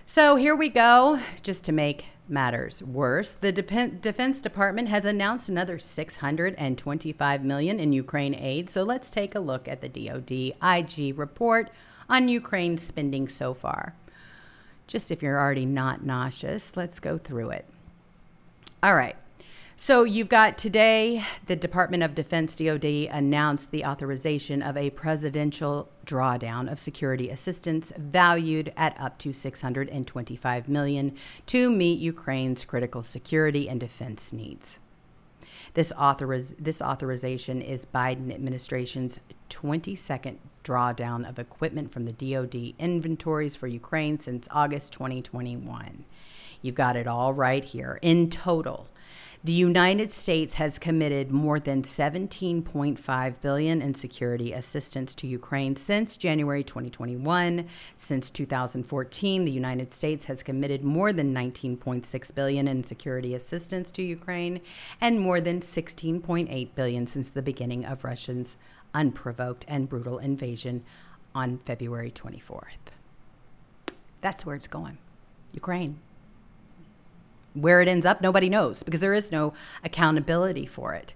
So here we go. Just to make matters worse, the Defense Department has announced another $625 million in Ukraine aid. So let's take a look at the DOD IG report on Ukraine spending so far. Just if you're already not nauseous, let's go through it. All right. So you've got today, the Department of Defense, DOD, announced the authorization of a presidential drawdown of security assistance valued at up to $625 million to meet Ukraine's critical security and defense needs. This authorization is Biden administration's 22nd drawdown of equipment from the DOD inventories for Ukraine since August 2021. You've got it all right here. In total, the United States has committed more than $17.5 billion in security assistance to Ukraine since January 2021. Since 2014, the United States has committed more than $19.6 billion in security assistance to Ukraine and more than $16.8 billion since the beginning of Russia's unprovoked and brutal invasion on February 24th. That's where it's going, Ukraine. Where it ends up, nobody knows because there is no accountability for it.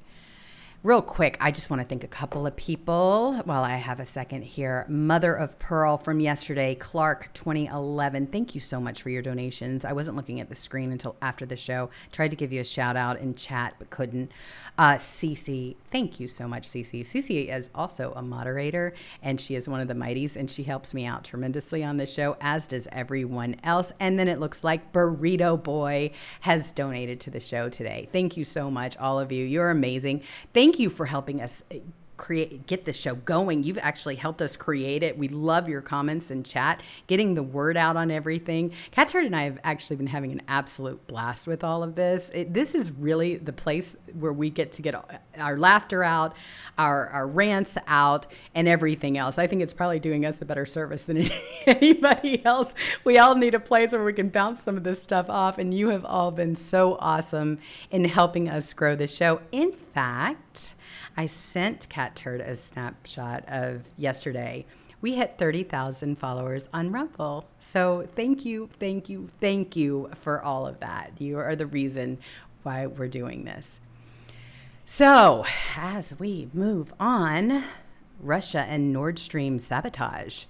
Real quick, I just want to thank a couple of people while I have a second here. Mother of Pearl from yesterday, Clark 2011. Thank you so much for your donations. I wasn't looking at the screen until after the show. Tried to give you a shout out in chat, but couldn't. Cece, thank you so much, Cece. Cece is also a moderator, and she is one of the mighties, and she helps me out tremendously on this show, as does everyone else. And then it looks like Burrito Boy has donated to the show today. Thank you so much, all of you. You're amazing. Thank you for helping us get this show going. You've actually helped us create it. We love your comments and chat, getting the word out on everything. Cat Turd and I have actually been having an absolute blast with all of this. This is really the place where we get to get our laughter out, our rants out, and everything else. I think it's probably doing us a better service than anybody else. We all need a place where we can bounce some of this stuff off, and you have all been so awesome in helping us grow the show. In fact, I sent Cat Turd a snapshot of yesterday. We hit 30,000 followers on Rumble. So thank you, thank you, thank you for all of that. You are the reason why we're doing this. So as we move on, Russia and Nord Stream sabotage.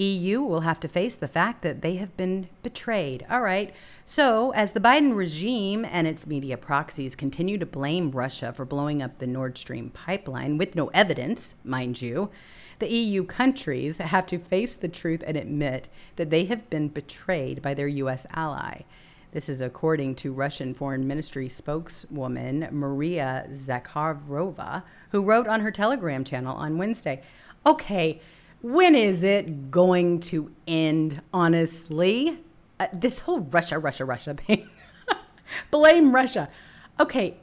EU will have to face the fact that they have been betrayed. All right. So as the Biden regime and its media proxies continue to blame Russia for blowing up the Nord Stream pipeline with no evidence, mind you, the EU countries have to face the truth and admit that they have been betrayed by their U.S. ally. This is according to Russian Foreign Ministry spokeswoman Maria Zakharova, who wrote on her Telegram channel on Wednesday. Okay, when is it going to end, honestly? This whole Russia thing. Blame Russia. Okay,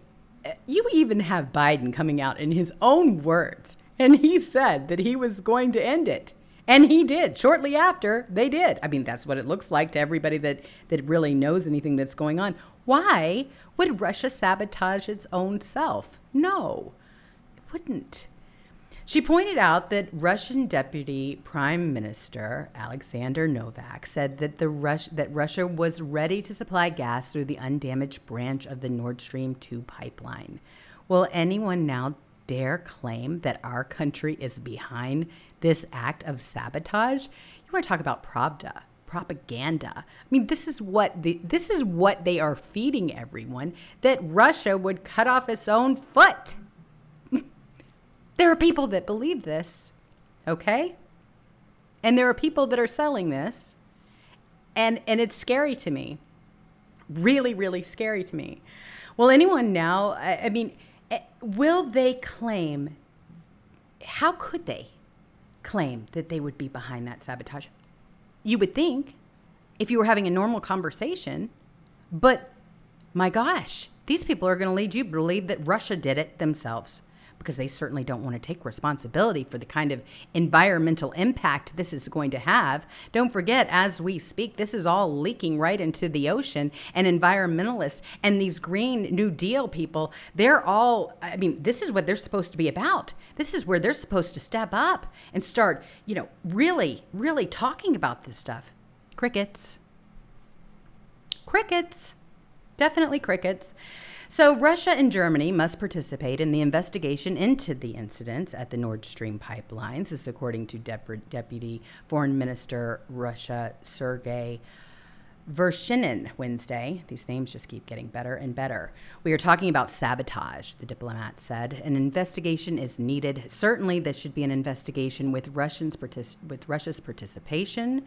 you even have Biden coming out in his own words, and he said that he was going to end it. And he did. Shortly after, they did. I mean, that's what it looks like to everybody that really knows anything that's going on. Why would Russia sabotage its own self? No, it wouldn't. She pointed out that Russian Deputy Prime Minister Alexander Novak said that Russia was ready to supply gas through the undamaged branch of the Nord Stream 2 pipeline. Will anyone now dare claim that our country is behind this act of sabotage? You want to talk about propaganda. I mean, this is what they are feeding everyone, that Russia would cut off its own foot. There are people that believe this, okay? And there are people that are selling this. And it's scary to me. Really, really scary to me. Will anyone now, I mean, will they claim, how could they claim that they would be behind that sabotage? You would think if you were having a normal conversation, but my gosh, these people are going to lead you to believe that Russia did it themselves, because they certainly don't want to take responsibility for the kind of environmental impact this is going to have. Don't forget, as we speak, this is all leaking right into the ocean, and environmentalists and these Green New Deal people, this is what they're supposed to be about. This is where they're supposed to step up and start, really, really talking about this stuff. Crickets. Definitely crickets. So Russia and Germany must participate in the investigation into the incidents at the Nord Stream pipelines. This is according to Deputy Foreign Minister Russia Sergei Vershinin Wednesday. These names just keep getting better and better. We are talking about sabotage, the diplomat said. An investigation is needed. Certainly, this should be an investigation with Russia's participation.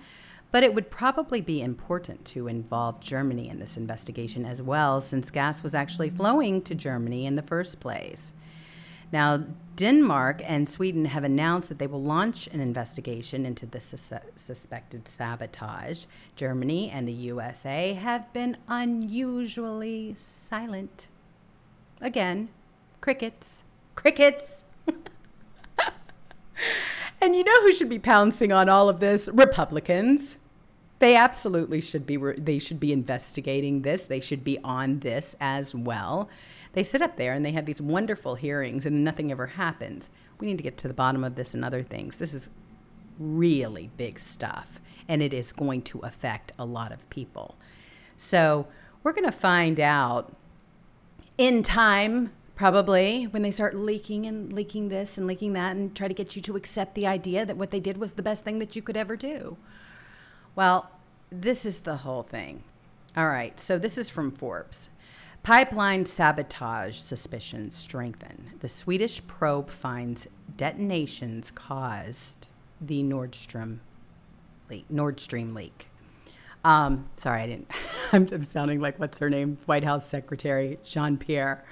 But it would probably be important to involve Germany in this investigation as well, since gas was actually flowing to Germany in the first place. Now, Denmark and Sweden have announced that they will launch an investigation into the suspected sabotage. Germany and the USA have been unusually silent. Again, crickets. And you know who should be pouncing on all of this? Republicans. They absolutely should be. They should be investigating this. They should be on this as well. They sit up there and they have these wonderful hearings and nothing ever happens. We need to get to the bottom of this and other things. This is really big stuff, and it is going to affect a lot of people. So we're going to find out in time, probably, when they start leaking and leaking this and leaking that and try to get you to accept the idea that what they did was the best thing that you could ever do. Well, this is the whole thing. All right, so this is from Forbes. Pipeline sabotage suspicions strengthen. The Swedish probe finds detonations caused the Nord Stream leak. Sorry, I didn't. I'm sounding like, what's her name? White House Secretary Jean-Pierre.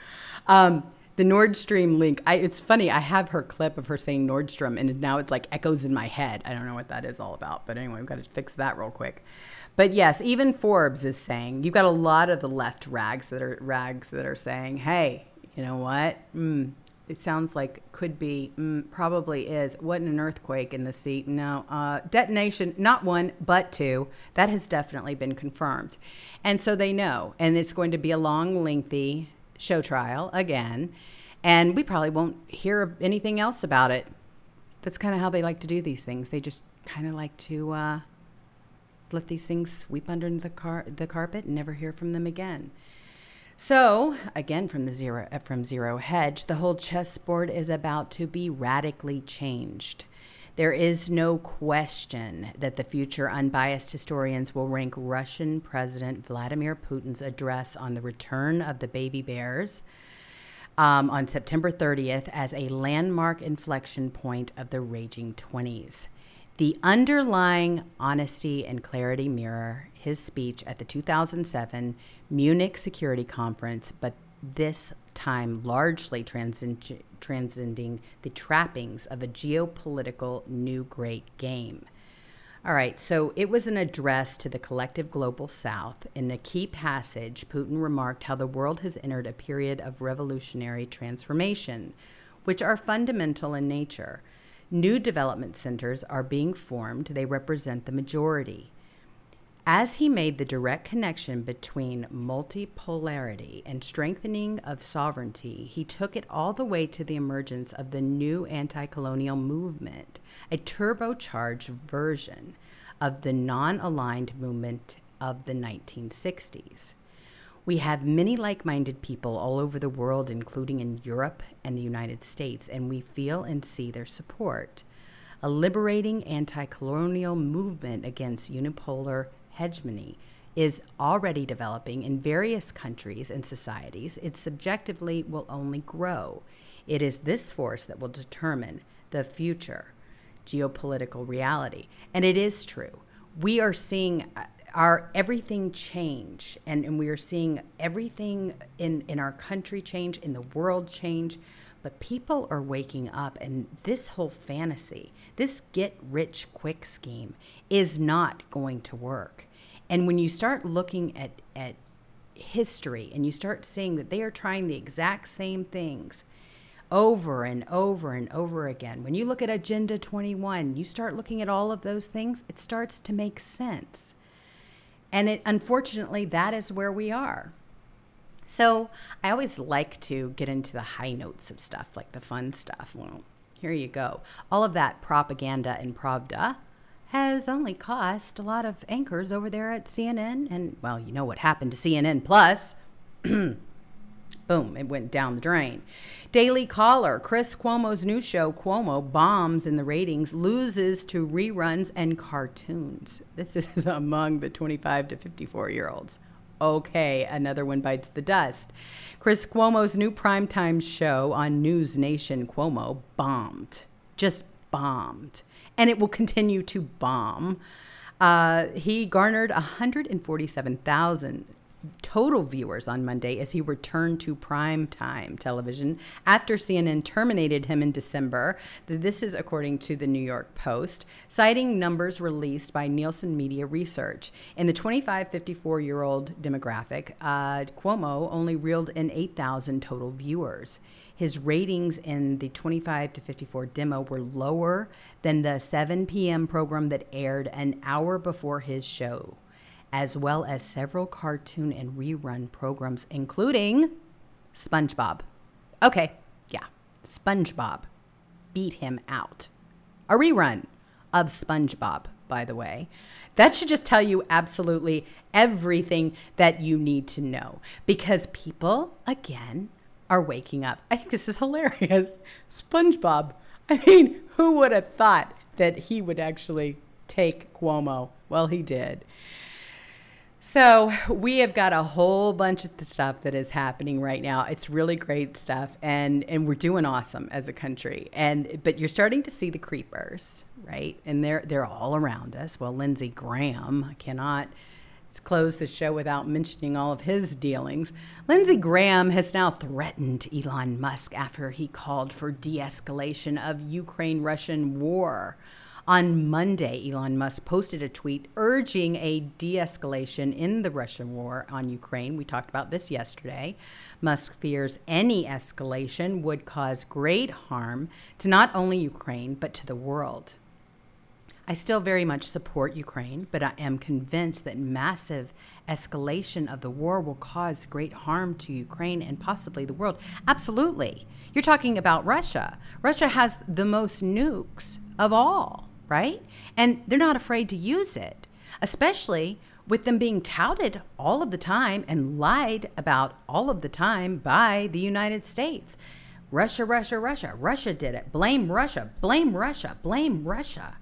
The Nord Stream leak. It's funny. I have her clip of her saying Nordstrom, and now it's like echoes in my head. I don't know what that is all about. But anyway, we've got to fix that real quick. But yes, even Forbes is saying, you've got a lot of the left rags that are saying, hey, you know what? It sounds like could be, probably is. Wasn't an earthquake in the sea. No, detonation, not one, but two. That has definitely been confirmed. And so they know. And it's going to be a long, lengthy show trial again. And we probably won't hear anything else about it. That's kind of how they like to do these things. They just kind of like to let these things sweep under the carpet and never hear from them again. So, again, from Zero Hedge, the whole chessboard is about to be radically changed. There is no question that the future unbiased historians will rank Russian President Vladimir Putin's address on the return of the baby bears on September 30th as a landmark inflection point of the raging 20s. The underlying honesty and clarity mirror his speech at the 2007 Munich Security Conference, but this time largely transcending the trappings of a geopolitical new great game. All right, so it was an address to the collective global South. In a key passage, Putin remarked how the world has entered a period of revolutionary transformation, which are fundamental in nature. New development centers are being formed. They represent the majority. As he made the direct connection between multipolarity and strengthening of sovereignty, he took it all the way to the emergence of the new anti-colonial movement, a turbocharged version of the non-aligned movement of the 1960s. We have many like-minded people all over the world, including in Europe and the United States, and we feel and see their support. A liberating anti-colonial movement against unipolar hegemony is already developing in various countries and societies. It subjectively will only grow. It is this force that will determine the future geopolitical reality. And it is true. We are seeing our everything change, and we are seeing everything in our country change, in the world change. But people are waking up, and this whole fantasy, this get-rich-quick scheme is not going to work. And when you start looking at history and you start seeing that they are trying the exact same things over and over and over again, when you look at Agenda 21, you start looking at all of those things, it starts to make sense. And unfortunately, that is where we are. So I always like to get into the high notes of stuff, like the fun stuff. Well, here you go. All of that propaganda and Pravda has only cost a lot of anchors over there at CNN. And, well, you know what happened to CNN Plus. Boom, it went down the drain. Daily Caller, Chris Cuomo's new show, Cuomo, bombs in the ratings, loses to reruns and cartoons. This is among the 25 to 54-year-olds. Okay, another one bites the dust. Chris Cuomo's new primetime show on News Nation Cuomo bombed. Just bombed. And it will continue to bomb. He garnered 147,000 total viewers on Monday as he returned to primetime television after CNN terminated him in December. This is according to the New York Post, citing numbers released by Nielsen Media Research. In the 25-54-year-old demographic, Cuomo only reeled in 8,000 total viewers. His ratings in the 25 to 54 demo were lower than the 7 p.m. program that aired an hour before his show, as well as several cartoon and rerun programs, including SpongeBob. Okay, yeah, SpongeBob beat him out. A rerun of SpongeBob, by the way. That should just tell you absolutely everything that you need to know, because people, again, are waking up. I think this is hilarious. SpongeBob. I mean, who would have thought that he would actually take Cuomo? Well, he did. So we have got a whole bunch of the stuff that is happening right now. It's really great stuff, and we're doing awesome as a country. But you're starting to see the creepers, right? And they're all around us. Well, Lindsey Graham, I cannot close the show without mentioning all of his dealings. Lindsey Graham has now threatened Elon Musk after he called for de-escalation of Ukraine-Russian war. On Monday, Elon Musk posted a tweet urging a de-escalation in the Russian war on Ukraine. We talked about this yesterday. Musk fears any escalation would cause great harm to not only Ukraine, but to the world. I still very much support Ukraine, but I am convinced that massive escalation of the war will cause great harm to Ukraine and possibly the world. Absolutely. You're talking about Russia. Russia has the most nukes of all. Right? And they're not afraid to use it, especially with them being touted all of the time and lied about all of the time by the United States. Russia, Russia, Russia. Russia did it. Blame Russia. Blame Russia. Blame Russia.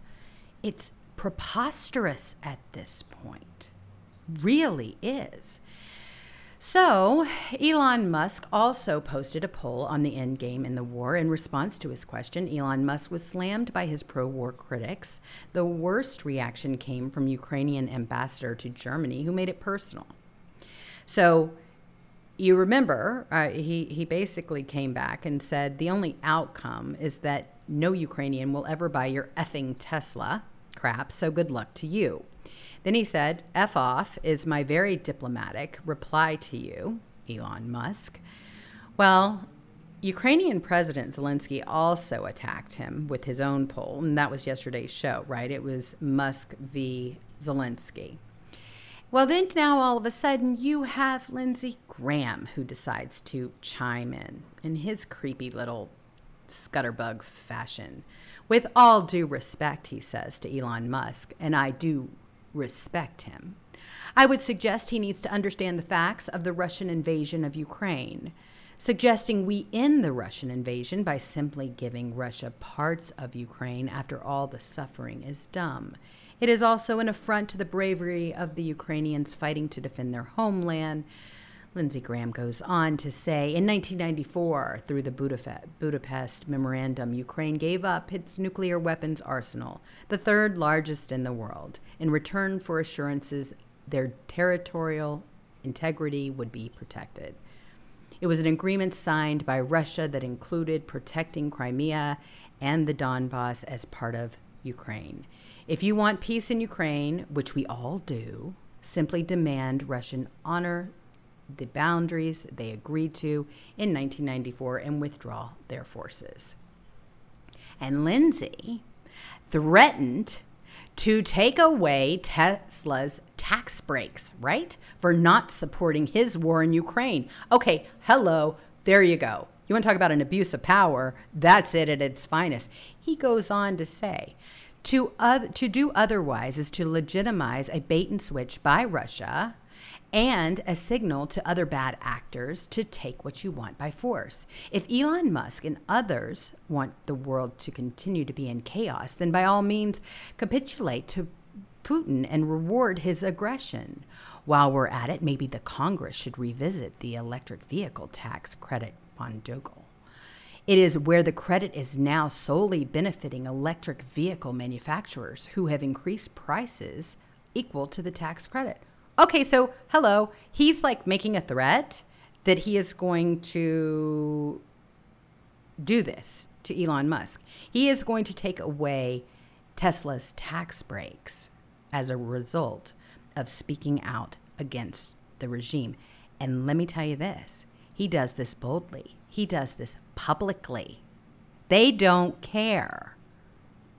It's preposterous at this point. Really is. So Elon Musk also posted a poll on the end game in the war. In response to his question, Elon Musk was slammed by his pro-war critics. The worst reaction came from Ukrainian ambassador to Germany, who made it personal. So you remember, he basically came back and said, the only outcome is that no Ukrainian will ever buy your effing Tesla crap, so good luck to you. Then he said, F off is my very diplomatic reply to you, Elon Musk. Well, Ukrainian President Zelensky also attacked him with his own poll, and that was yesterday's show, right? It was Musk v. Zelensky. Well, then now all of a sudden you have Lindsey Graham, who decides to chime in his creepy little scutterbug fashion. With all due respect, he says to Elon Musk, and I do respect him, I would suggest he needs to understand the facts of the Russian invasion of Ukraine. Suggesting we end the Russian invasion by simply giving Russia parts of Ukraine after all the suffering is dumb. It is also an affront to the bravery of the Ukrainians fighting to defend their homeland. Lindsey Graham goes on to say, in 1994, through the Budapest Memorandum, Ukraine gave up its nuclear weapons arsenal, the third largest in the world, in return for assurances their territorial integrity would be protected. It was an agreement signed by Russia that included protecting Crimea and the Donbas as part of Ukraine. If you want peace in Ukraine, which we all do, simply demand Russian honor the boundaries they agreed to in 1994 and withdraw their forces. And Lindsey threatened to take away Tesla's tax breaks, right? For not supporting his war in Ukraine. Okay, hello, there you go. You want to talk about an abuse of power? That's it at its finest. He goes on to say, to do otherwise is to legitimize a bait and switch by Russia and a signal to other bad actors to take what you want by force. If Elon Musk and others want the world to continue to be in chaos, then by all means capitulate to Putin and reward his aggression. While we're at it, maybe the Congress should revisit the electric vehicle tax credit boondoggle. It is where the credit is now solely benefiting electric vehicle manufacturers who have increased prices equal to the tax credit. Okay, so hello, he's like making a threat that he is going to do this to Elon Musk. He is going to take away Tesla's tax breaks as a result of speaking out against the regime. And let me tell you this, he does this boldly. He does this publicly. They don't care.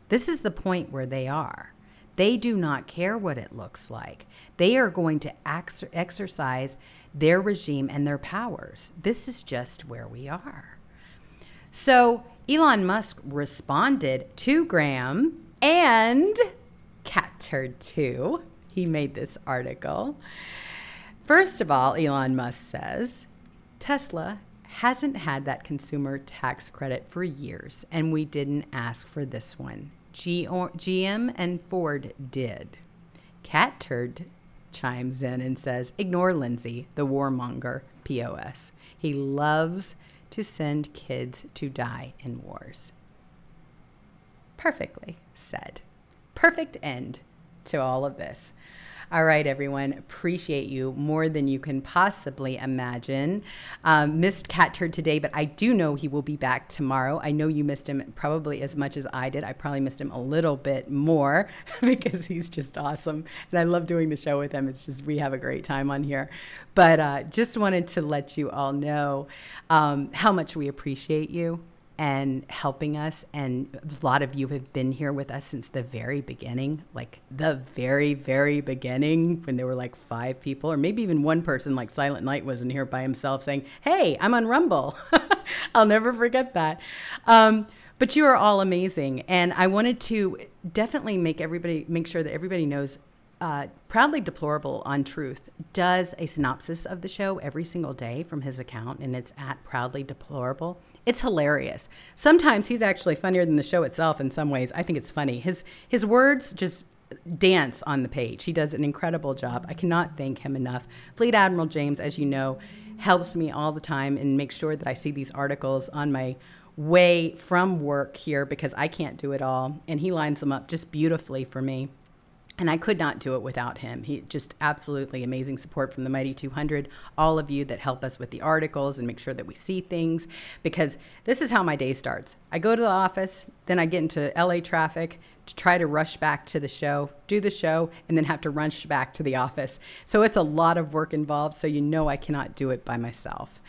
This is the point where they are. They do not care what it looks like. They are going to exercise their regime and their powers. This is just where we are. So Elon Musk responded to Graham and Cat Turd 2. He made this article. First of all, Elon Musk says, Tesla hasn't had that consumer tax credit for years, and we didn't ask for this one. GM and Ford did. Cat Turd chimes in and says, ignore Lindsey, the warmonger POS. He loves to send kids to die in wars. Perfectly said. Perfect end to all of this. All right, everyone, appreciate you more than you can possibly imagine. Missed Cat Turd today, but I do know he will be back tomorrow. I know you missed him probably as much as I did. I probably missed him a little bit more because he's just awesome. And I love doing the show with him. It's just, we have a great time on here. But just wanted to let you all know how much we appreciate you and helping us. And a lot of you have been here with us since the very beginning, like the very, very beginning, when there were like 5 people or maybe even one person, like Silent Night was in here by himself saying, hey, I'm on Rumble. I'll never forget that. But you are all amazing. And I wanted to definitely make sure that everybody knows Proudly Deplorable on Truth does a synopsis of the show every single day from his account, and it's at Proudly Deplorable. It's hilarious. Sometimes he's actually funnier than the show itself in some ways. I think it's funny. His words just dance on the page. He does an incredible job. I cannot thank him enough. Fleet Admiral James, as you know, helps me all the time and makes sure that I see these articles on my way from work here because I can't do it all. And he lines them up just beautifully for me. And I could not do it without him. He just absolutely amazing support from the Mighty 200, all of you that help us with the articles and make sure that we see things, because this is how my day starts. I go to the office, then I get into LA traffic to try to rush back to the show, do the show, and then have to rush back to the office. So it's a lot of work involved, so you know I cannot do it by myself.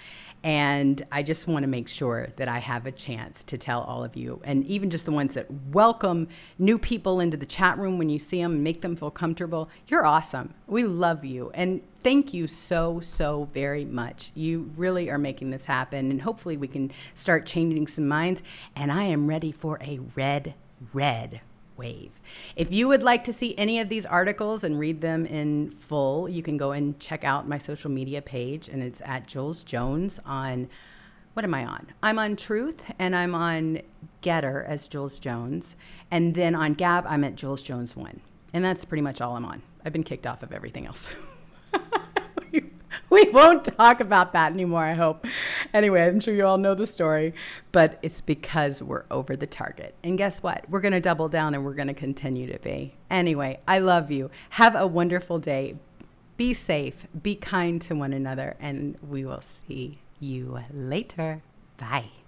And I just want to make sure that I have a chance to tell all of you, and even just the ones that welcome new people into the chat room when you see them and make them feel comfortable. You're awesome. We love you. And thank you so, so very much. You really are making this happen. And hopefully we can start changing some minds. And I am ready for a red wave. If you would like to see any of these articles and read them in full, you can go and check out my social media page, and it's at Jules Jones on, what am I on? I'm on Truth, and I'm on Getter as Jules Jones, and then on Gab, I'm at Jules Jones 1, and that's pretty much all I'm on. I've been kicked off of everything else. We won't talk about that anymore, I hope. Anyway, I'm sure you all know the story, but it's because we're over the target. And guess what? We're going to double down, and we're going to continue to be. Anyway, I love you. Have a wonderful day. Be safe. Be kind to one another, and we will see you later. Bye.